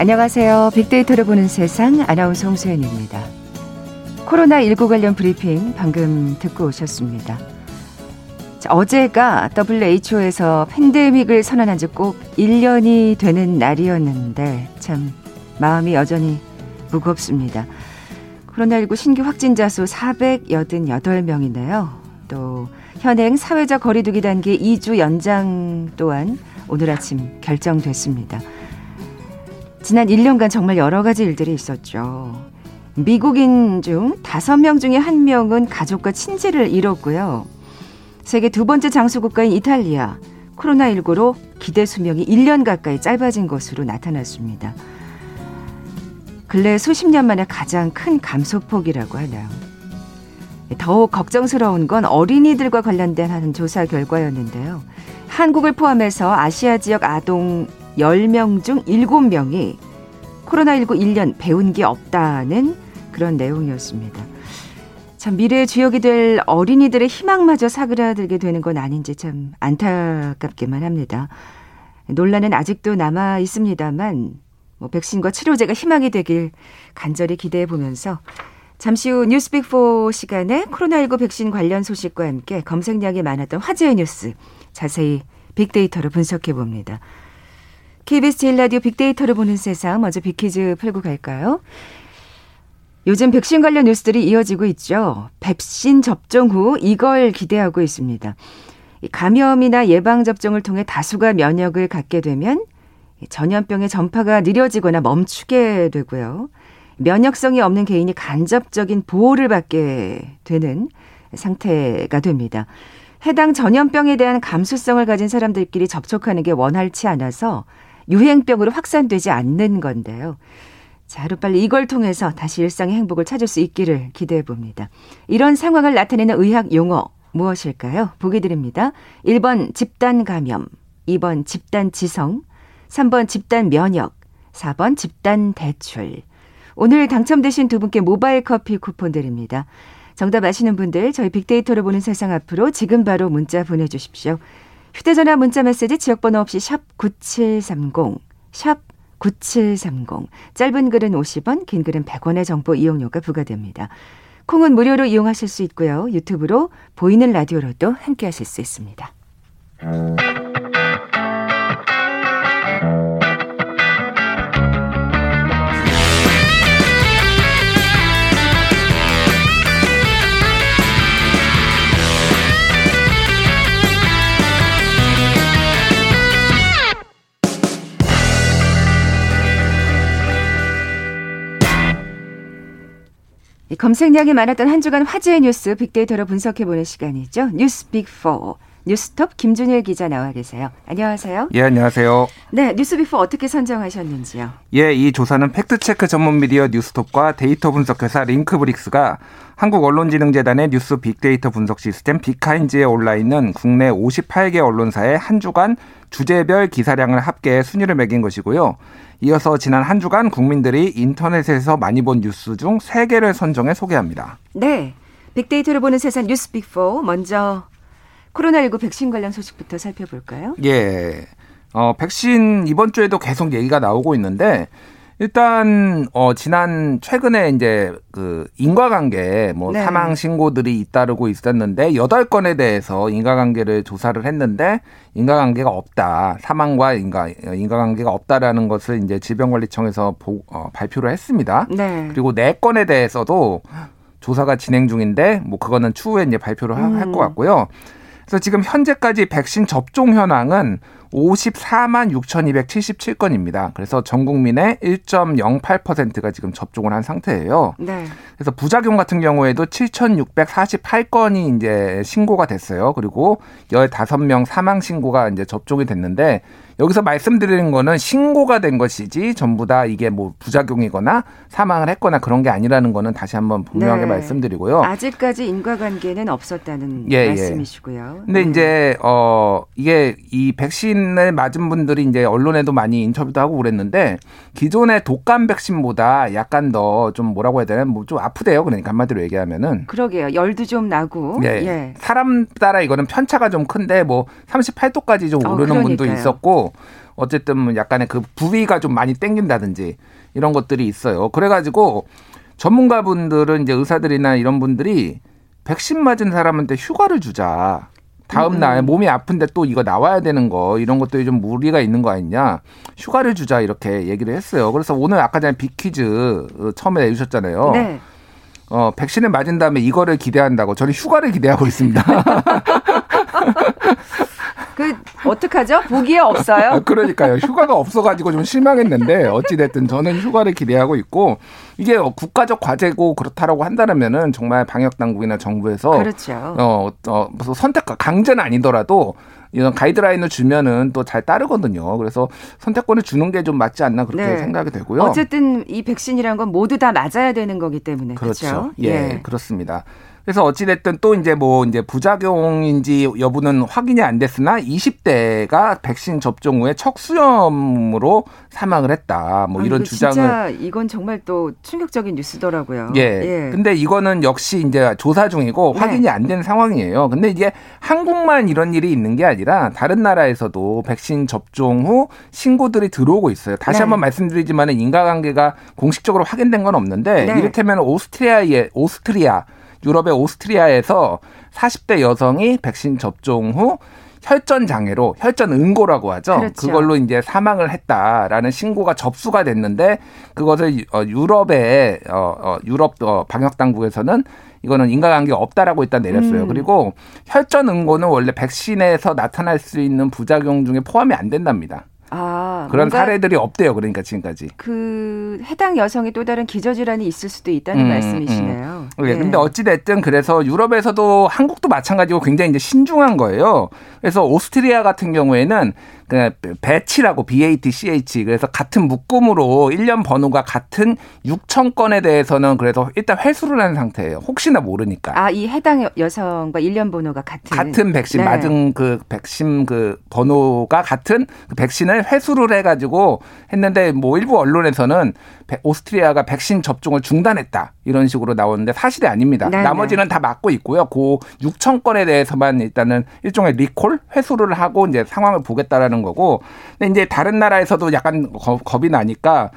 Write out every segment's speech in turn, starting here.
안녕하세요. 빅데이터를 보는 세상 아나운서 홍소연입니다. 코로나19 관련 브리핑 방금 듣고 오셨습니다. 자, 어제가 WHO에서 팬데믹을 선언한 지 꼭 1년이 되는 날이었는데 참 마음이 여전히 무겁습니다. 코로나19 신규 확진자 수 488명인데요. 또 현행 사회적 거리 두기 단계 2주 연장 또한 오늘 아침 결정됐습니다. 지난 1년간 정말 여러 가지 일들이 있었죠. 미국인 중 5명 중에 1명은 가족과 친지를 잃었고요. 세계 두 번째 장수국가인 이탈리아, 코로나19로 기대 수명이 1년 가까이 짧아진 것으로 나타났습니다. 근래 수십 년 만에 가장 큰 감소폭이라고 하나요. 더욱 걱정스러운 건 어린이들과 관련된 한 조사 결과였는데요. 한국을 포함해서 아시아 지역 아동 10명 중 7명이 코로나19 1년 배운 게 없다는 그런 내용이었습니다. 참 미래의 주역이 될 어린이들의 희망마저 사그라들게 되는 건 아닌지 참 안타깝기만 합니다. 논란은 아직도 남아 있습니다만 뭐 백신과 치료제가 희망이 되길 간절히 기대해 보면서 잠시 후 뉴스빅4 시간에 코로나19 백신 관련 소식과 함께 검색량이 많았던 화제의 뉴스 자세히 빅데이터로 분석해 봅니다. KBS 제1라디오 빅데이터를 보는 세상, 먼저 빅퀴즈 풀고 갈까요? 요즘 백신 관련 뉴스들이 이어지고 있죠. 백신 접종 후 이걸 기대하고 있습니다. 감염이나 예방접종을 통해 다수가 면역을 갖게 되면 전염병의 전파가 느려지거나 멈추게 되고요. 면역성이 없는 개인이 간접적인 보호를 받게 되는 상태가 됩니다. 해당 전염병에 대한 감수성을 가진 사람들끼리 접촉하는 게 원활치 않아서 유행병으로 확산되지 않는 건데요. 자, 하루빨리 이걸 통해서 다시 일상의 행복을 찾을 수 있기를 기대해 봅니다. 이런 상황을 나타내는 의학 용어 무엇일까요? 보기 드립니다. 1번 집단 감염, 2번 집단 지성, 3번 집단 면역, 4번 집단 대출. 오늘 당첨되신 두 분께 모바일 커피 쿠폰 드립니다. 정답 아시는 분들 저희 빅데이터를 보는 세상 앞으로 지금 바로 문자 보내주십시오. 휴대전화 문자메시지 지역번호 없이 샵 9730, 샵 9730. 짧은 글은 50원, 긴 글은 100원의 정보 이용료가 부과됩니다. 콩은 무료로 이용하실 수 있고요. 유튜브로 보이는 라디오로도 함께하실 수 있습니다. 검색량이 많았던 한 주간 화제의 뉴스 빅데이터로 분석해보는 시간이죠. 뉴스빅4 뉴스톱 김준일 기자 나와 계세요. 안녕하세요. 예, 안녕하세요. 네, 뉴스빅4 어떻게 선정하셨는지요? 예, 이 조사는 팩트체크 전문 미디어 뉴스톱과 데이터 분석회사 링크브릭스가 한국언론진흥재단의 뉴스 빅데이터 분석 시스템 빅카인지에 올라있는 국내 58개 언론사의 한 주간 주제별 기사량을 합계해 순위를 매긴 것이고요. 이어서 지난 한 주간 국민들이 인터넷에서 많이 본 뉴스 중 3개를 선정해 소개합니다. 네, 빅데이터를 보는 세상 뉴스 빅4 먼저 코로나19 백신 관련 소식부터 살펴볼까요? 예, 백신 이번 주에도 계속 얘기가 나오고 있는데 일단 최근에 이제 그 인과관계 사망 신고들이 잇따르고 있었는데 8건에 대해서 인과관계를 조사를 했는데 인과관계가 없다, 사망과 인과관계가 없다라는 것을 이제 질병관리청에서 발표를 했습니다. 네. 그리고 4건에 대해서도 조사가 진행 중인데 그거는 추후에 이제 발표를 할 것 같고요. 그래서 지금 현재까지 백신 접종 현황은 54만 6,277건입니다. 그래서 전 국민의 1.08%가 지금 접종을 한 상태예요. 네. 그래서 부작용 같은 경우에도 7,648건이 이제 신고가 됐어요. 그리고 15명 사망 신고가 이제 접종이 됐는데 여기서 말씀드리는 거는 신고가 된 것이지 전부 다 이게 부작용이거나 사망을 했거나 그런 게 아니라는 거는 다시 한번 분명하게 말씀드리고요. 아직까지 인과관계는 없었다는 말씀이시고요. 근데 이제 이게 이 백신을 맞은 분들이 이제 언론에도 많이 인터뷰도 하고 그랬는데 기존의 독감 백신보다 약간 더 좀 뭐라고 해야 되나 좀 아프대요. 그러니까 한마디로 얘기하면은 그러게요. 열도 좀 나고 사람 따라 이거는 편차가 좀 큰데 38도까지 좀 오르는 분도 있었고 경우 어쨌든 약간의 그 부위가 좀 많이 땡긴다든지 이런 것들이 있어요. 그래가지고 전문가분들은 이제 의사들이나 이런 분들이 백신 맞은 사람한테 휴가를 주자. 다음 날 몸이 아픈데 또 이거 나와야 되는 거 이런 것들이 좀 무리가 있는 거 아니냐. 휴가를 주자 이렇게 얘기를 했어요. 그래서 오늘 아까 전에 빅퀴즈 처음에 내주셨잖아요. 네. 백신을 맞은 다음에 이거를 기대한다고. 저는 휴가를 기대하고 있습니다. 어떡하죠? 보기에 없어요? 그러니까요. 휴가가 없어가지고 좀 실망했는데 어찌됐든 저는 휴가를 기대하고 있고 이게 국가적 과제고 그렇다라고 한다면은 정말 방역당국이나 정부에서 그렇죠. 선택 강제는 아니더라도 이런 가이드라인을 주면은 또 잘 따르거든요. 그래서 선택권을 주는 게 좀 맞지 않나 그렇게 네. 생각이 되고요. 어쨌든 이 백신이란 건 모두 다 맞아야 되는 거기 때문에 그렇죠. 예, 그렇습니다. 그래서 어찌됐든 또 이제 부작용인지 여부는 확인이 안 됐으나 20대가 백신 접종 후에 척수염으로 사망을 했다. 이런 주장을. 진짜 이건 정말 또 충격적인 뉴스더라고요. 예. 예. 근데 이거는 역시 이제 조사 중이고 확인이 안 된 상황이에요. 근데 이게 한국만 이런 일이 있는 게 아니라 다른 나라에서도 백신 접종 후 신고들이 들어오고 있어요. 다시 한번 말씀드리지만 인과관계가 공식적으로 확인된 건 없는데 이를테면 유럽의 오스트리아에서 40대 여성이 백신 접종 후 혈전 장애로 혈전 응고라고 하죠. 그렇죠. 그걸로 이제 사망을 했다라는 신고가 접수가 됐는데 그것을 유럽 방역 당국에서는 이거는 인과관계 없다라고 일단 내렸어요. 그리고 혈전 응고는 원래 백신에서 나타날 수 있는 부작용 중에 포함이 안 된답니다. 그런 사례들이 없대요. 그러니까 지금까지. 해당 여성이 또 다른 기저질환이 있을 수도 있다는 말씀이시네요. 근데 어찌됐든 그래서 유럽에서도 한국도 마찬가지고 굉장히 이제 신중한 거예요. 그래서 오스트리아 같은 경우에는 그냥 배치라고 BATCH 그래서 같은 묶음으로 1년 번호가 같은 6천 건에 대해서는 그래서 일단 회수를 한 상태예요. 혹시나 모르니까. 이 해당 여성과 1년 번호가 같은 백신 맞은 그 백신 그 번호가 같은 그 백신을 회수를 해가지고 했는데 일부 언론에서는 오스트리아가 백신 접종을 중단했다 이런 식으로 나오는데 사실이 아닙니다. 나머지는 다 맞고 있고요. 그 6천 건에 대해서만 일단은 일종의 리콜 회수를 하고 이제 상황을 보겠다라는. 거고, 근데 이제 다른 나라에서도 약간 겁이 나니까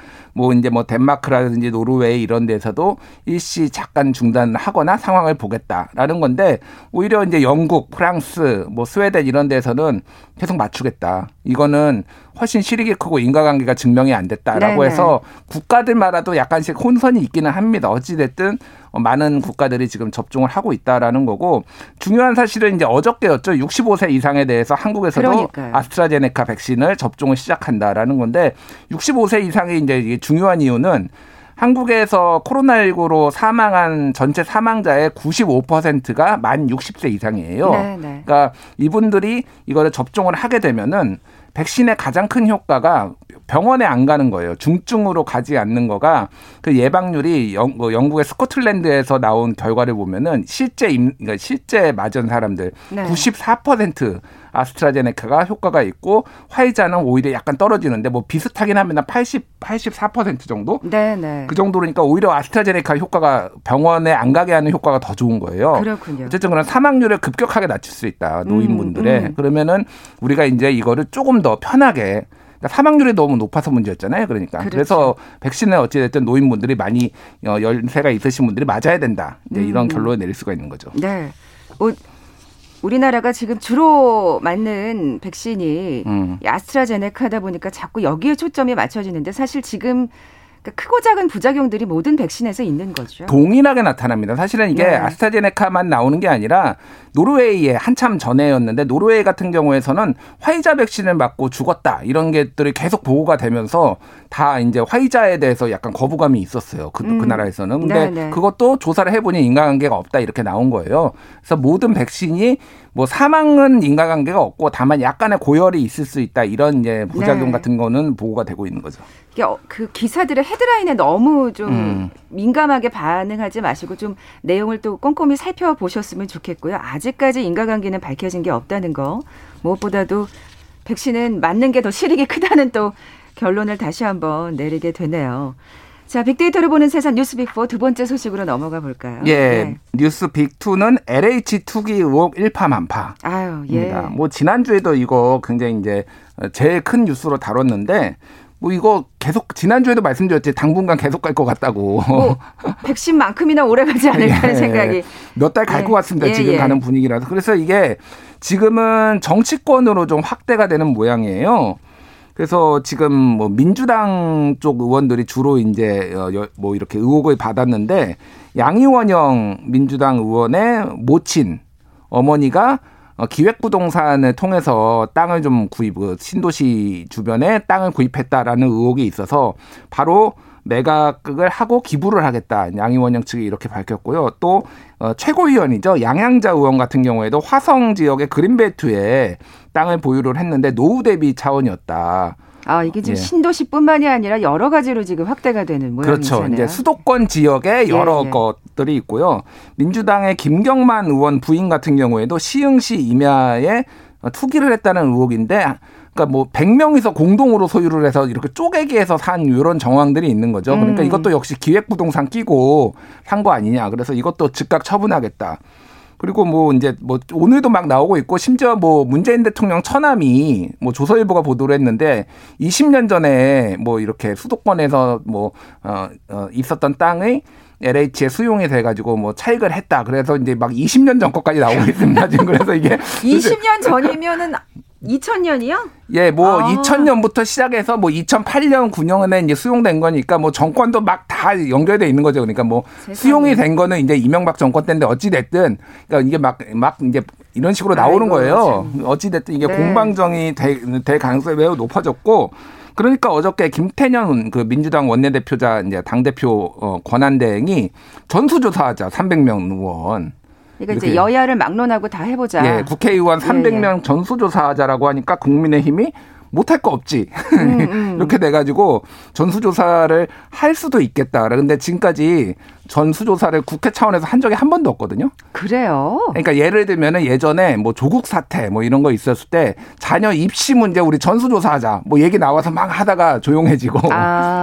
덴마크라든지 노르웨이 이런 데서도 일시 잠깐 중단을 하거나 상황을 보겠다라는 건데 오히려 이제 영국, 프랑스, 스웨덴 이런 데서는 계속 맞추겠다. 이거는 훨씬 실익이 크고 인과관계가 증명이 안 됐다라고 해서 국가들마다도 약간씩 혼선이 있기는 합니다. 어찌됐든 많은 국가들이 지금 접종을 하고 있다라는 거고 중요한 사실은 이제 어저께였죠. 65세 이상에 대해서 한국에서도 아스트라제네카 백신을 접종을 시작한다라는 건데 65세 이상이 이제 중요한 이유는 한국에서 코로나19로 사망한 전체 사망자의 95%가 만 60세 이상이에요. 그러니까 이분들이 이거를 접종을 하게 되면은 백신의 가장 큰 효과가 병원에 안 가는 거예요. 중증으로 가지 않는 거가 그 예방률이 영국의 스코틀랜드에서 나온 결과를 보면은 실제 맞은 사람들 94% 아스트라제네카가 효과가 있고 화이자는 오히려 약간 떨어지는데 비슷하긴 합니다. 84% 정도? 그 정도니까 오히려 아스트라제네카 효과가 병원에 안 가게 하는 효과가 더 좋은 거예요. 그렇군요. 어쨌든 그런 사망률을 급격하게 낮출 수 있다. 노인분들의. 그러면은 우리가 이제 이거를 조금 더 편하게 사망률이 너무 높아서 문제였잖아요. 그러니까. 그렇죠. 그래서 백신은 어찌됐든 노인분들이 많이 연세가 있으신 분들이 맞아야 된다. 이제 이런 결론을 내릴 수가 있는 거죠. 우리나라가 지금 주로 맞는 백신이 아스트라제네카다 보니까 자꾸 여기에 초점이 맞춰지는데 사실 지금 크고 작은 부작용들이 모든 백신에서 있는 거죠. 동일하게 나타납니다. 사실은 이게 아스트라제네카만 나오는 게 아니라 노르웨이에 한참 전에였는데 노르웨이 같은 경우에서는 화이자 백신을 맞고 죽었다 이런 것들이 계속 보고가 되면서 다 이제 화이자에 대해서 약간 거부감이 있었어요. 그 나라에서는. 근데 그것도 조사를 해보니 인과관계가 없다 이렇게 나온 거예요. 그래서 모든 백신이 사망은 인과관계가 없고 다만 약간의 고열이 있을 수 있다 이런 이제 부작용 같은 거는 보고가 되고 있는 거죠. 그 기사들의 헤드라인에 너무 좀 민감하게 반응하지 마시고 좀 내용을 또 꼼꼼히 살펴보셨으면 좋겠고요. 아직까지 인과관계는 밝혀진 게 없다는 거. 무엇보다도 백신은 맞는 게 더 실익이 크다는 또 결론을 다시 한번 내리게 되네요. 자, 빅데이터를 보는 세상 뉴스 빅4 두 번째 소식으로 넘어가 볼까요? 예, 네. 뉴스 빅2는 LH 투기 의혹 일파만파. 아유, 예. 뭐 지난주에도 이거 굉장히 이제 제일 큰 뉴스로 다뤘는데 뭐 이거 계속 지난주에도 말씀드렸지 당분간 계속 갈 것 같다고. 뭐, 백신만큼이나 오래 가지 않을까 하는 생각이. 몇 달 갈 것 같습니다. 지금 가는 분위기라서. 그래서 이게 지금은 정치권으로 좀 확대가 되는 모양이에요. 그래서 지금 뭐 민주당 쪽 의원들이 주로 이제 뭐 이렇게 의혹을 받았는데 양이원영 민주당 의원의 모친 어머니가 기획부동산을 통해서 땅을 좀 신도시 주변에 땅을 구입했다라는 의혹이 있어서 바로 매각을 하고 기부를 하겠다. 양이원영 측이 이렇게 밝혔고요. 또 최고위원이죠. 양양자 의원 같은 경우에도 화성 지역의 그린벨트에 땅을 보유를 했는데 노후 대비 차원이었다. 아, 이게 지금 신도시뿐만이 아니라 여러 가지로 지금 확대가 되는 모양이잖아요. 그렇죠. 이제 수도권 지역에 여러 것들이 있고요. 민주당의 김경만 의원 부인 같은 경우에도 시흥시 임야에 투기를 했다는 의혹인데 그러니까 뭐 100명이서 공동으로 소유를 해서 이렇게 쪼개기해서 산 이런 정황들이 있는 거죠. 그러니까 이것도 역시 기획부동산 끼고 산 거 아니냐. 그래서 이것도 즉각 처분하겠다. 그리고 뭐 이제 뭐 오늘도 막 나오고 있고 심지어 뭐 문재인 대통령 처남이 뭐 조선일보가 보도를 했는데 20년 전에 뭐 이렇게 수도권에서 뭐 있었던 땅의 LH에 수용이 돼가지고 뭐 차익을 했다. 그래서 이제 막 20년 전 것까지 나오고 있습니다. 지금 그래서 이게 20년 전이면은 2000년이요? 예, 뭐 2000년부터 시작해서 뭐 2008년 9년에 이제 수용된 거니까 뭐 정권도 막 다 연결돼 있는 거죠. 그러니까 뭐 세상에. 수용이 된 거는 이제 이명박 정권 때인데 어찌 됐든 그러니까 이게 막 이제 이런 식으로 나오는 거예요. 어찌 됐든 이게 공방정이 될 가능성이 매우 높아졌고 그러니까 어저께 김태년 그 민주당 원내대표자 이제 당대표 권한대행이 전수조사하자 300명 의원. 그러니까 이제 여야를 막론하고 다 해보자. 예, 국회의원 300명 전수조사하자라고 하니까 국민의힘이 못할 거 없지. 이렇게 돼가지고 전수조사를 할 수도 있겠다. 그런데 지금까지 전수조사를 국회 차원에서 한 적이 한 번도 없거든요. 그래요? 그러니까 예를 들면 예전에 뭐 조국 사태 뭐 이런 거 있었을 때 자녀 입시 문제 우리 전수조사하자. 뭐 얘기 나와서 막 하다가 조용해지고.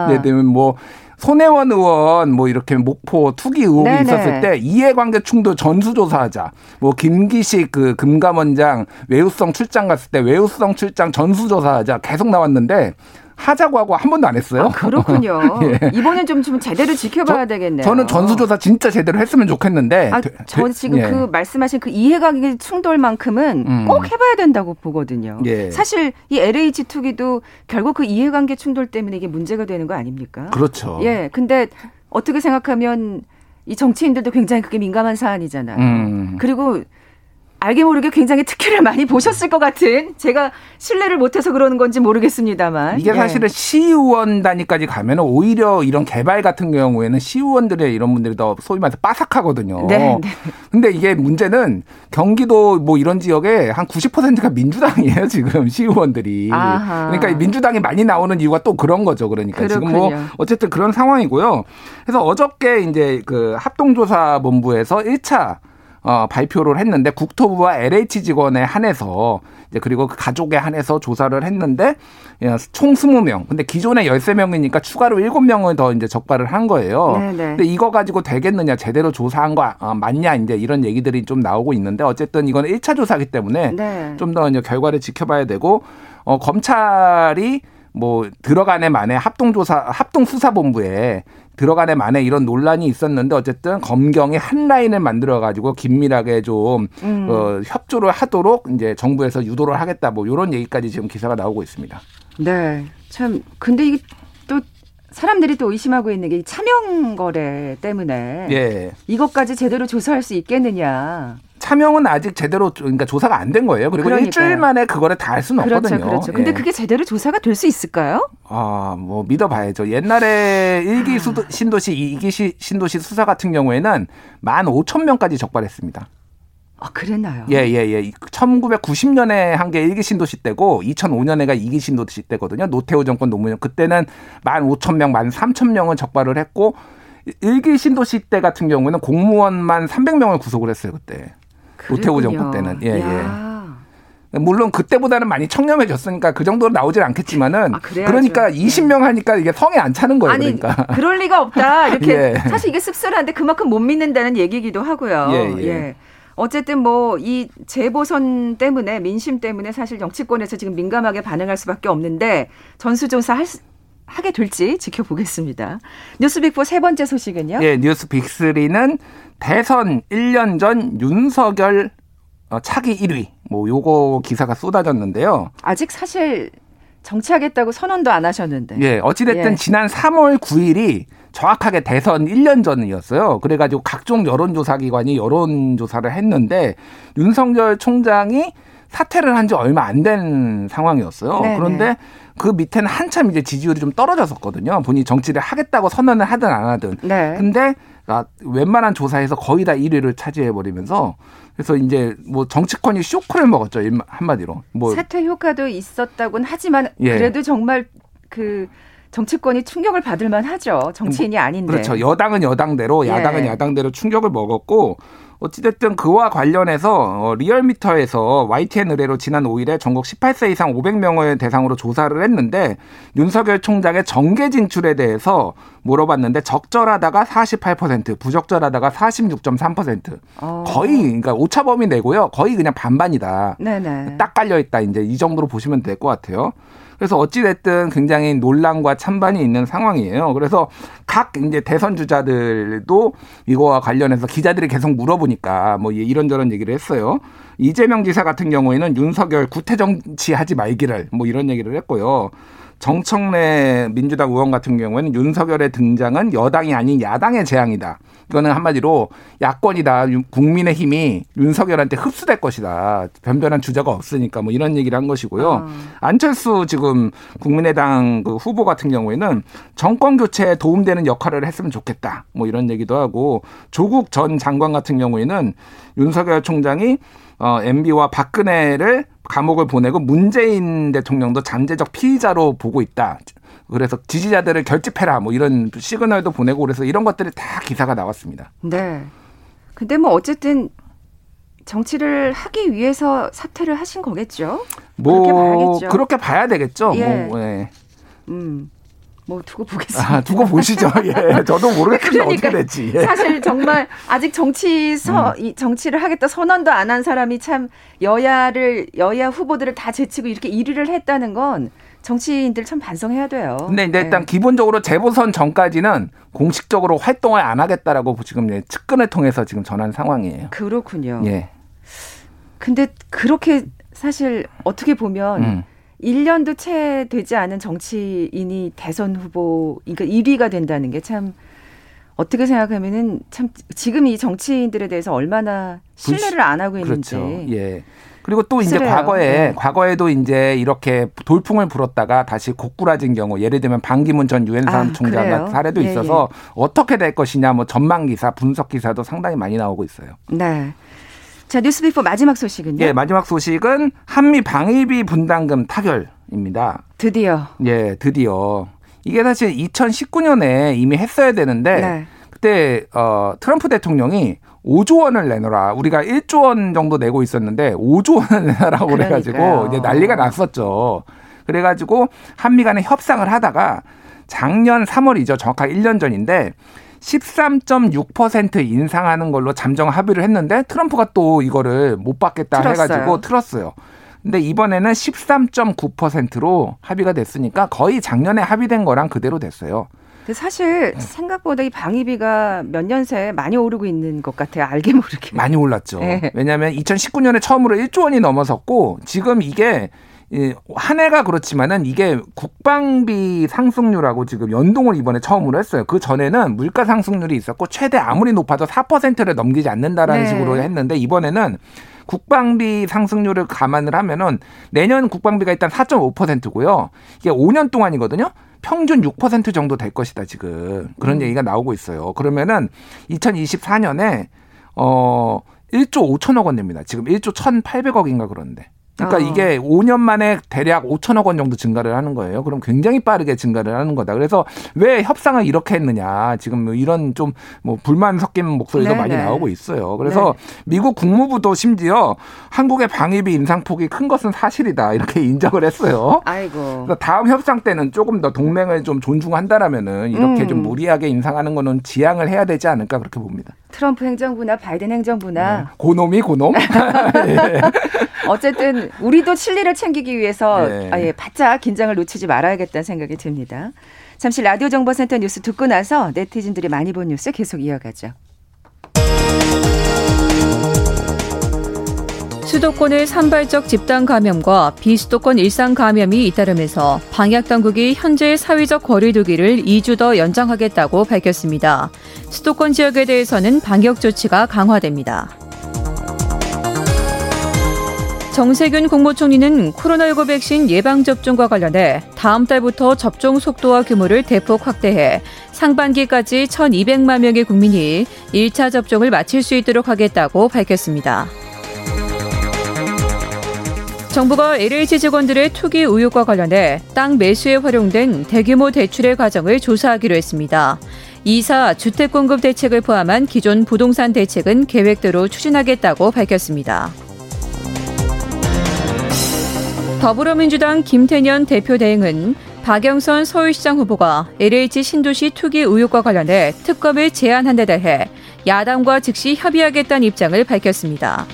예를 들면 뭐. 손혜원 의원 뭐 이렇게 목포 투기 의혹이 있었을 때 이해관계 충돌 전수조사하자. 뭐 김기식 그 금감원장 외유성 출장 갔을 때 외유성 출장 전수조사하자 계속 나왔는데 하자고 하고 한 번도 안 했어요. 아, 그렇군요. 예. 이번엔 좀 제대로 지켜봐야 되겠네요. 저는 전수조사 진짜 제대로 했으면 좋겠는데. 아, 전 지금 그 말씀하신 그 이해관계 충돌만큼은 꼭 해봐야 된다고 보거든요. 예. 사실 이 LH 투기도 결국 그 이해관계 충돌 때문에 이게 문제가 되는 거 아닙니까? 그렇죠. 예, 근데 어떻게 생각하면 이 정치인들도 굉장히 그게 민감한 사안이잖아요. 그리고 알게 모르게 굉장히 특혜를 많이 보셨을 것 같은 제가 신뢰를 못해서 그러는 건지 모르겠습니다만. 이게 사실은 시의원 단위까지 가면 오히려 이런 개발 같은 경우에는 시의원들의 이런 분들이 더 소위 말해서 빠삭하거든요. 네. 근데 이게 문제는 경기도 뭐 이런 지역에 한 90%가 민주당이에요. 지금 시의원들이. 아하. 그러니까 민주당이 많이 나오는 이유가 또 그런 거죠. 그러니까 그렇군요. 지금 뭐 어쨌든 그런 상황이고요. 그래서 어저께 이제 그 합동조사본부에서 1차 발표를 했는데 국토부와 LH 직원에 한해서 이제 그리고 가족에 한해서 조사를 했는데 총 20명. 근데 기존에 13명이니까 추가로 7명을 더 이제 적발을 한 거예요. 네네. 근데 이거 가지고 되겠느냐 제대로 조사한 거 맞냐 이제 이런 얘기들이 좀 나오고 있는데 어쨌든 이건 1차 조사기 때문에 좀 더 이제 결과를 지켜봐야 되고 검찰이 뭐 들어간에 만에 합동수사본부에 들어간에 만에 이런 논란이 있었는데 어쨌든 검경이 한 라인을 만들어 가지고 긴밀하게 좀 협조를 하도록 이제 정부에서 유도를 하겠다 뭐 이런 얘기까지 지금 기사가 나오고 있습니다. 네, 참 근데 이게 또 사람들이 또 의심하고 있는 게 차명 거래 때문에 이것까지 제대로 조사할 수 있겠느냐. 차명은 아직 제대로 그러니까 조사가 안 된 거예요. 그리고 그러니까요. 일주일 만에 그거를 다 할 수는 없거든요. 그렇죠. 근데 그게 제대로 조사가 될 수 있을까요? 아, 뭐 믿어봐야죠. 옛날에 1기 신도시, 2기 신도시 수사 같은 경우에는 15,000명까지 적발했습니다. 아, 그랬나요? 예. 1990년에 한 게 1기 신도시 때고 2005년에가 2기 신도시 때거든요. 노태우 정권 노무현 그때는 15,000명, 13,000명은 적발을 했고 1기 신도시 때 같은 경우에는 공무원만 300명을 구속을 했어요. 그때. 노태우 정부 때는. 물론 그때보다는 많이 청렴해졌으니까 그 정도로 나오질 않겠지만은 그러니까 20명 하니까 이게 성에 안 차는 거예요. 아니, 그러니까 그럴 리가 없다 이렇게 예. 사실 이게 씁쓸한데 그만큼 못 믿는다는 얘기기도 하고요. 예. 예. 어쨌든 뭐 이 재보선 때문에 민심 때문에 사실 정치권에서 지금 민감하게 반응할 수밖에 없는데 전수조사 하게 될지 지켜보겠습니다. 뉴스빅4 세 번째 소식은요? 예, 뉴스빅3는 대선 1년 전 윤석열 차기 1위 뭐 요거 기사가 쏟아졌는데요. 아직 사실 정치하겠다고 선언도 안 하셨는데. 예, 어찌됐든 예. 지난 3월 9일이 정확하게 대선 1년 전이었어요. 그래가지고 각종 여론조사기관이 여론조사를 했는데 윤석열 총장이 사퇴를 한 지 얼마 안 된 상황이었어요. 네네. 그런데 그 밑에는 한참 이제 지지율이 좀 떨어졌었거든요. 본인이 정치를 하겠다고 선언을 하든 안 하든. 네. 근데 웬만한 조사에서 거의 다 1위를 차지해버리면서 그래서 이제 뭐 정치권이 쇼크를 먹었죠. 한마디로. 뭐 사퇴 효과도 있었다고는 하지만 예. 그래도 정말 그 정치권이 충격을 받을 만하죠. 정치인이 아닌데. 그렇죠. 여당은 여당대로 야당은 예. 야당대로 충격을 먹었고 어찌됐든 그와 관련해서 리얼미터에서 YTN 의뢰로 지난 5일에 전국 18세 이상 500명을 대상으로 조사를 했는데 윤석열 총장의 정계 진출에 대해서 물어봤는데 적절하다가 48%, 부적절하다가 46.3%. 거의 그러니까 오차범위 내고요. 거의 그냥 반반이다. 네네. 딱 깔려있다. 이제 이 정도로 보시면 될 것 같아요. 그래서 어찌됐든 굉장히 논란과 찬반이 있는 상황이에요. 그래서 각 이제 대선 주자들도 이거와 관련해서 기자들이 계속 물어보니까 뭐 이런저런 얘기를 했어요. 이재명 지사 같은 경우에는 윤석열 구태정치하지 말기를 뭐 이런 얘기를 했고요. 정청래 민주당 의원 같은 경우에는 윤석열의 등장은 여당이 아닌 야당의 재앙이다. 이거는 한마디로 야권이다. 국민의힘이 윤석열한테 흡수될 것이다. 변변한 주자가 없으니까 뭐 이런 얘기를 한 것이고요. 안철수 지금 국민의당 그 후보 같은 경우에는 정권 교체에 도움되는 역할을 했으면 좋겠다. 뭐 이런 얘기도 하고 조국 전 장관 같은 경우에는 윤석열 총장이 MB와 박근혜를 감옥을 보내고 문재인 대통령도 잠재적 피의자로 보고 있다. 그래서 지지자들을 결집해라. 뭐 이런 시그널도 보내고 그래서 이런 것들이 다 기사가 나왔습니다. 네. 근데 뭐 어쨌든 정치를 하기 위해서 사퇴를 하신 거겠죠. 뭐 그렇게 봐야겠죠. 그렇게 봐야 되겠죠. 예. 뭐, 예. 뭐 두고 보겠습니다. 두고 보시죠. 예, 저도 모르겠지만 그러니까 어떻게 될지. 예. 사실 정말 아직 정치를 하겠다 선언도 안 한 사람이 참 여야 후보들을 다 제치고 이렇게 1위를 했다는 건 정치인들 참 반성해야 돼요. 근데 이제 일단 네. 기본적으로 재보선 전까지는 공식적으로 활동을 안 하겠다라고 지금 측근을 통해서 지금 전한 상황이에요. 그렇군요. 예. 근데 그렇게 사실 어떻게 보면 1년도 채 되지 않은 정치인이 대선 후보, 그러니까 1위가 된다는 게 참 어떻게 생각하면은 참 지금 이 정치인들에 대해서 얼마나 신뢰를 안 하고 있는지. 그렇죠. 예. 그리고 또 이제 쓰레요. 과거에도 이제 이렇게 돌풍을 불었다가 다시 고꾸라진 경우, 예를 들면 반기문 전 유엔 사무총장 사례도 예, 있어서 예. 어떻게 될 것이냐, 뭐 전망 기사, 분석 기사도 상당히 많이 나오고 있어요. 네. 자, 뉴스빅4 마지막 소식은요? 예, 마지막 소식은 한미 방위비 분담금 타결입니다. 드디어. 예, 드디어. 이게 사실 2019년에 이미 했어야 되는데 네. 그때 트럼프 대통령이 5조 원을 내놓으라. 우리가 1조 원 정도 내고 있었는데 5조 원을 내놔라고 그래가지고 이제 난리가 났었죠. 그래가지고 한미 간에 협상을 하다가 작년 3월이죠. 정확하게 1년 전인데 13.6% 인상하는 걸로 잠정 합의를 했는데 트럼프가 또 이거를 못 받겠다 해가지고 틀었어요. 근데 이번에는 13.9%로 합의가 됐으니까 거의 작년에 합의된 거랑 그대로 됐어요. 사실 생각보다 이 방위비가 몇 년 새 많이 오르고 있는 것 같아요. 알게 모르게. 많이 올랐죠. 네. 왜냐하면 2019년에 처음으로 1조 원이 넘어섰고 지금 이게 한 해가 그렇지만은 이게 국방비 상승률하고 지금 연동을 이번에 처음으로 했어요. 그 전에는 물가 상승률이 있었고 최대 아무리 높아도 4%를 넘기지 않는다라는 네. 식으로 했는데 이번에는 국방비 상승률을 감안을 하면은 내년 국방비가 일단 4.5%고요. 이게 5년 동안이거든요. 평균 6% 정도 될 것이다 지금. 그런 얘기가 나오고 있어요. 그러면은 2024년에 1조 5천억 원 됩니다. 지금 1조 1,800억인가 그러는데. 그러니까 이게 5년 만에 대략 5천억 원 정도 증가를 하는 거예요. 그럼 굉장히 빠르게 증가를 하는 거다. 그래서 왜 협상을 이렇게 했느냐. 지금 뭐 이런 좀 뭐 불만 섞인 목소리도 네네. 많이 나오고 있어요. 그래서 네. 미국 국무부도 심지어 한국의 방위비 인상폭이 큰 것은 사실이다. 이렇게 인정을 했어요. 아이고. 그래서 다음 협상 때는 조금 더 동맹을 좀 존중한다라면은 이렇게 좀 무리하게 인상하는 거는 지양을 해야 되지 않을까 그렇게 봅니다. 트럼프 행정부나 바이든 행정부나. 네. 고놈이 고놈. 예. 어쨌든 우리도 실리를 챙기기 위해서 네. 바짝 긴장을 놓치지 말아야겠다는 생각이 듭니다. 잠시 라디오 정보센터 뉴스 듣고 나서 네티즌들이 많이 본 뉴스 계속 이어가죠. 수도권의 산발적 집단 감염과 비수도권 일상 감염이 잇따르면서 방역당국이 현재 사회적 거리 두기를 2주 더 연장하겠다고 밝혔습니다. 수도권 지역에 대해서는 방역 조치가 강화됩니다. 정세균 국무총리는 코로나19 백신 예방접종과 관련해 다음 달부터 접종 속도와 규모를 대폭 확대해 상반기까지 1,200만 명의 국민이 1차 접종을 마칠 수 있도록 하겠다고 밝혔습니다. 정부가 LH 직원들의 투기 의혹과 관련해 땅 매수에 활용된 대규모 대출의 과정을 조사하기로 했습니다. 2사 주택공급 대책을 포함한 기존 부동산 대책은 계획대로 추진하겠다고 밝혔습니다. 더불어민주당 김태년 대표 대행은 박영선 서울시장 후보가 LH 신도시 투기 의혹과 관련해 특검을 제안한 데 대해 야당과 즉시 협의하겠다는 입장을 밝혔습니다.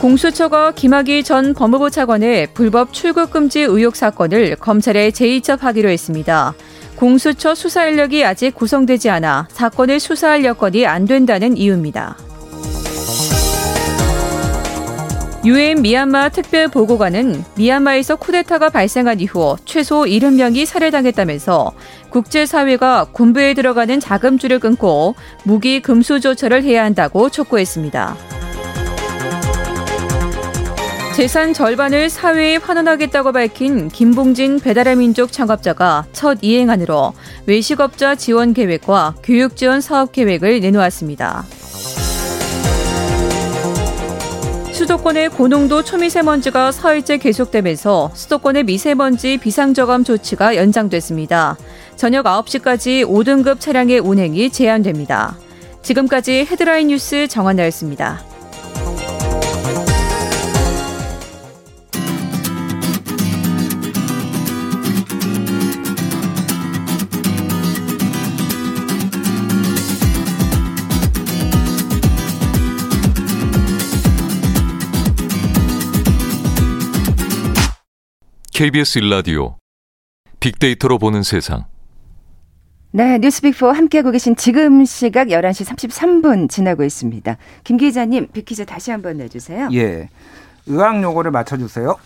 공수처가 김학의 전 법무부 차관의 불법 출국 금지 의혹 사건을 검찰에 재이첩하기로 했습니다. 공수처 수사 인력이 아직 구성되지 않아 사건을 수사할 여건이 안 된다는 이유입니다. UN 미얀마 특별보고관은 미얀마에서 쿠데타가 발생한 이후 최소 70명이 살해당했다면서 국제사회가 군부에 들어가는 자금줄을 끊고 무기 금수 조처를 해야 한다고 촉구했습니다. 재산 절반을 사회에 환원하겠다고 밝힌 김봉진 배달의 민족 창업자가 첫 이행안으로 외식업자 지원 계획과 교육 지원 사업 계획을 내놓았습니다. 수도권의 고농도 초미세먼지가 사흘째 계속되면서 수도권의 미세먼지 비상저감 조치가 연장됐습니다. 저녁 9시까지 5등급 차량의 운행이 제한됩니다. 지금까지 헤드라인 뉴스 정한나였습니다. KBS 1라디오 빅데이터로 보는 세상. 네, 뉴스빅4 함께하고 계신 지금 시각 11시 33분 지나고 있습니다. 김 기자님, 빅퀴즈 다시 한번 내주세요. 예, 의학 용어를 맞춰주세요.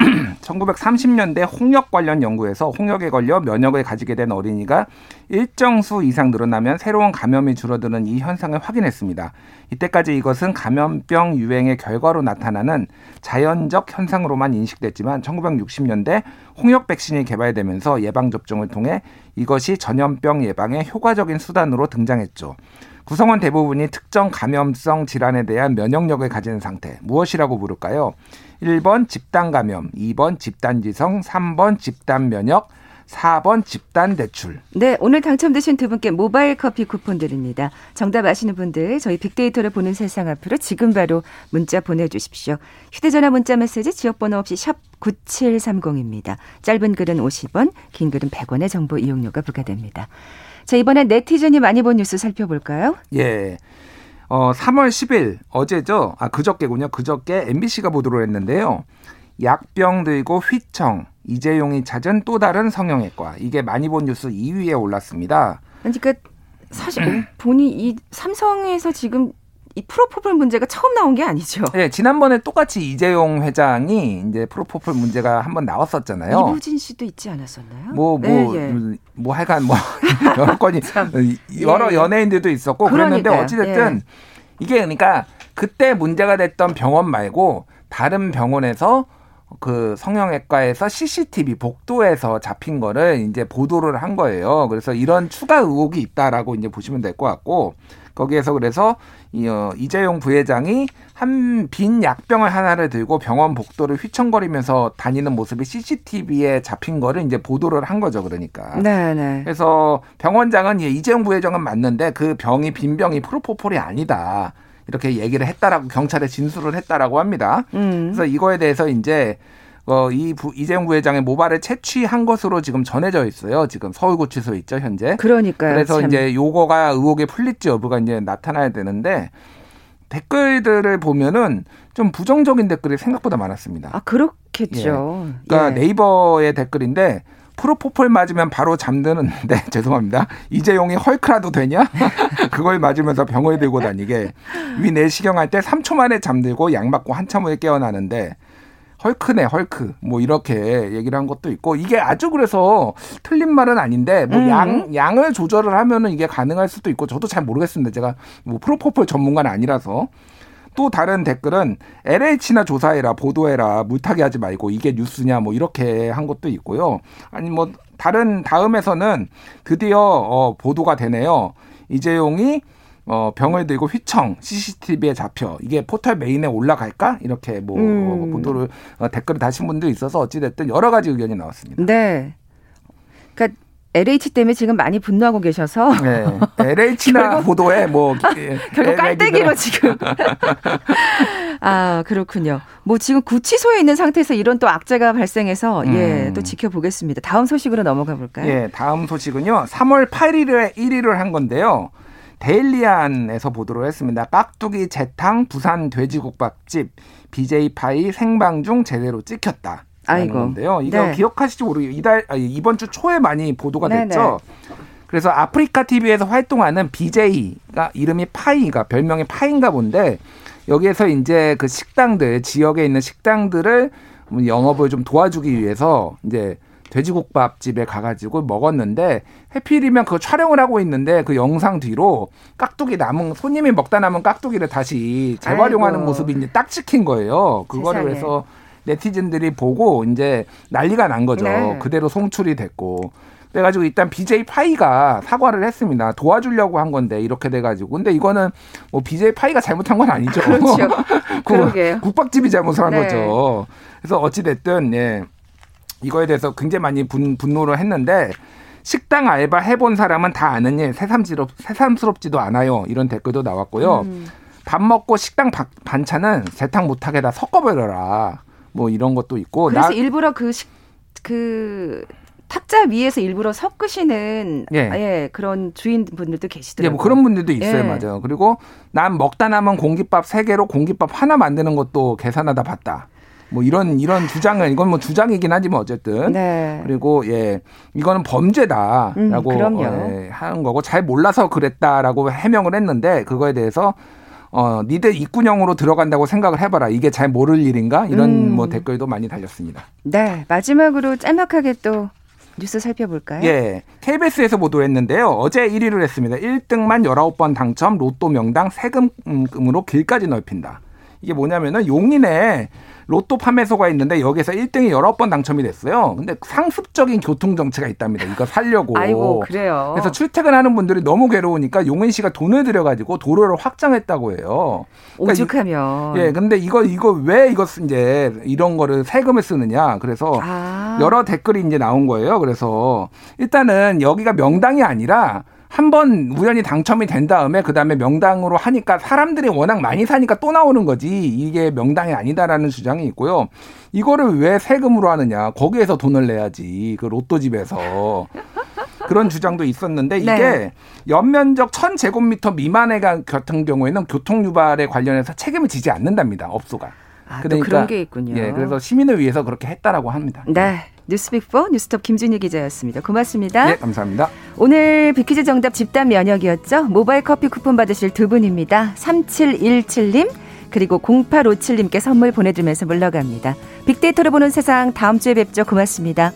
1930년대 홍역 관련 연구에서 홍역에 걸려 면역을 가지게 된 어린이가 일정 수 이상 늘어나면 새로운 감염이 줄어드는 이 현상을 확인했습니다. 이때까지 이것은 감염병 유행의 결과로 나타나는 자연적 현상으로만 인식됐지만 1960년대 홍역 백신이 개발되면서 예방접종을 통해 이것이 전염병 예방의 효과적인 수단으로 등장했죠. 구성원 대부분이 특정 감염성 질환에 대한 면역력을 가진 상태, 무엇이라고 부를까요? 1번 집단 감염, 2번 집단 지성, 3번 집단 면역, 4번 집단 대출. 네, 오늘 당첨되신 두 분께 모바일 커피 쿠폰 드립니다. 정답 아시는 분들 저희 빅데이터를 보는 세상 앞으로 지금 바로 문자 보내주십시오. 휴대전화 문자 메시지 지역번호 없이 샵 9730입니다. 짧은 글은 50원, 긴 글은 100원의 정보 이용료가 부과됩니다. 자, 이번엔 네티즌이 많이 본 뉴스 살펴볼까요? 예. 3월 10일 어제죠. 그저께군요. 그저께 MBC가 보도를 했는데요. 약병 들고 휘청, 이재용이 찾은 또 다른 성형외과. 이게 많이 본 뉴스 2위에 올랐습니다. 그러니까 사실 본인 이 삼성에서 지금 이 프로포폴 문제가 처음 나온 게 아니죠. 네, 지난번에 똑같이 이재용 회장이 이제 프로포폴 문제가 한번 나왔었잖아요. 이부진 씨도 있지 않았었나요? 하여간 여러 건이 여러 연예인들도 있었고 그러니까요. 그랬는데 어찌됐든 이게 그러니까 그때 문제가 됐던 병원 말고 다른 병원에서 그 성형외과에서 CCTV 복도에서 잡힌 거를 이제 보도를 한 거예요. 그래서 이런 추가 의혹이 있다라고 이제 보시면 될 것 같고. 거기에서 그래서 이재용 부회장이 한 빈 약병을 하나를 들고 병원 복도를 휘청거리면서 다니는 모습이 CCTV에 잡힌 거를 이제 보도를 한 거죠. 그러니까. 네네. 그래서 병원장은 이재용 부회장은 맞는데 그 병이 빈병이 프로포폴이 아니다. 이렇게 얘기를 했다라고 경찰에 진술을 했다라고 합니다. 그래서 이거에 대해서 이제 이재용 부회장의 모발을 채취한 것으로 지금 전해져 있어요. 지금 서울구치소에 있죠, 현재. 그러니까요. 그래서 참. 이제 요거가 의혹에 풀릴지 여부가 이제 나타나야 되는데 댓글들을 보면은 좀 부정적인 댓글이 생각보다 많았습니다. 아, 그렇겠죠. 예. 그러니까 예. 네이버의 댓글인데 프로포폴 맞으면 바로 잠드는데 죄송합니다. 이재용이 헐크라도 되냐? 그걸 맞으면서 병을 들고 다니게. 위 내시경할 때 3초 만에 잠들고 약 맞고 한참 후에 깨어나는데 헐크네 헐크 뭐 이렇게 얘기를 한 것도 있고 이게 아주 그래서 틀린 말은 아닌데 뭐 양을 조절을 하면은 이게 가능할 수도 있고 저도 잘 모르겠습니다. 제가 뭐 프로포폴 전문가는 아니라서. 또 다른 댓글은 LH나 조사해라 보도해라 물타기 하지 말고 이게 뉴스냐 뭐 이렇게 한 것도 있고요. 아니 뭐 다른 다음에서는 드디어 보도가 되네요. 이재용이 병을 들고 휘청 CCTV에 잡혀 이게 포털 메인에 올라갈까 이렇게 뭐 보도를 댓글을 다신 분도 있어서 어찌됐든 여러 가지 의견이 나왔습니다. 네, 그러니까 LH 때문에 지금 많이 분노하고 계셔서 네. LH나 결국, 보도에 뭐 결국 깔때기로 지금 아 그렇군요. 뭐 지금 구치소에 있는 상태에서 이런 또 악재가 발생해서 예, 또 지켜보겠습니다. 다음 소식으로 넘어가 볼까요? 예, 다음 소식은요. 3월 8일에 1위를 한 건데요. 데일리안에서 보도를 했습니다. 깍두기 재탕 부산 돼지국밥집 BJ파이 생방 중 제대로 찍혔다. 아이고. 이거 네. 기억하실지 모르겠어요. 이번 주 초에 많이 보도가 됐죠. 네네. 그래서 아프리카 TV에서 활동하는 BJ가 이름이 파이가 별명이 파인가 본데 여기에서 이제 그 식당들 지역에 있는 식당들을 영업을 좀 도와주기 위해서 이제 돼지국밥집에 가가지고 먹었는데 해필이면 그 촬영을 하고 있는데 그 영상 뒤로 깍두기 남은 손님이 먹다 남은 깍두기를 다시 재활용하는 아이고. 모습이 이제 딱 찍힌 거예요. 그거를 세상에. 그래서 네티즌들이 보고 이제 난리가 난 거죠. 네. 그대로 송출이 됐고. 그래가지고 일단 BJ파이가 사과를 했습니다. 도와주려고 한 건데 이렇게 돼가지고. 근데 이거는 뭐 BJ파이가 잘못한 건 아니죠. 그렇죠. 그러게요. 국밥집이 잘못을 한 네. 거죠. 그래서 어찌됐든 예. 이거에 대해서 굉장히 많이 분노를 했는데 식당 알바 해본 사람은 다 아는 일 새삼스럽지도 않아요. 이런 댓글도 나왔고요. 밥 먹고 식당 반찬은 재탕 못하게다 섞어버려라. 뭐 이런 것도 있고. 그래서 일부러 그 탁자 위에서 일부러 섞으시는 예. 예, 그런 주인분들도 계시더라고요. 예, 뭐 그런 분들도 있어요. 예. 맞아요. 그리고 난 먹다 남은 공깃밥 3개로 공깃밥 하나 만드는 것도 계산하다 봤다. 뭐 이런 주장을 이건 뭐 주장이긴 하지만 어쨌든 네. 그리고 예 이거는 범죄다라고 예, 하는 거고 잘 몰라서 그랬다라고 해명을 했는데 그거에 대해서 니들 입군형으로 들어간다고 생각을 해봐라 이게 잘 모를 일인가 이런 뭐 댓글도 많이 달렸습니다. 네 마지막으로 짤막하게 또 뉴스 살펴볼까요? 예 KBS에서 보도했는데요 어제 1위를 했습니다. 1등만 19번 당첨 로또 명당 세금으로 길까지 넓힌다. 이게 뭐냐면은 용인에 로또 판매소가 있는데 여기서 1등이 19번 당첨이 됐어요. 근데 상습적인 교통 정체가 있답니다. 이거 살려고. 아이고 그래요. 그래서 출퇴근하는 분들이 너무 괴로우니까 용인 씨가 돈을 들여가지고 도로를 확장했다고 해요. 그러니까 오죽하면. 예, 근데 이거 왜 이거 이제 이런 거를 세금을 쓰느냐. 그래서 여러 댓글이 이제 나온 거예요. 그래서 일단은 여기가 명당이 아니라. 한번 우연히 당첨이 된 다음에 그다음에 명당으로 하니까 사람들이 워낙 많이 사니까 또 나오는 거지 이게 명당이 아니다라는 주장이 있고요. 이거를 왜 세금으로 하느냐. 거기에서 돈을 내야지. 그 로또집에서. 그런 주장도 있었는데 이게 네. 연면적 1000제곱미터 미만의 같은 경우에는 교통유발에 관련해서 책임을 지지 않는답니다. 업소가. 아, 그러니까, 또 그런 게 있군요. 예, 그래서 시민을 위해서 그렇게 했다라고 합니다. 네. 뉴스빅4 뉴스톱 김준희 기자였습니다. 고맙습니다. 네, 감사합니다. 오늘 빅퀴즈 정답 집단 면역이었죠. 모바일 커피 쿠폰 받으실 두 분입니다. 3717님 그리고 0857님께 선물 보내드리면서 물러갑니다. 빅데이터로 보는 세상 다음 주에 뵙죠. 고맙습니다.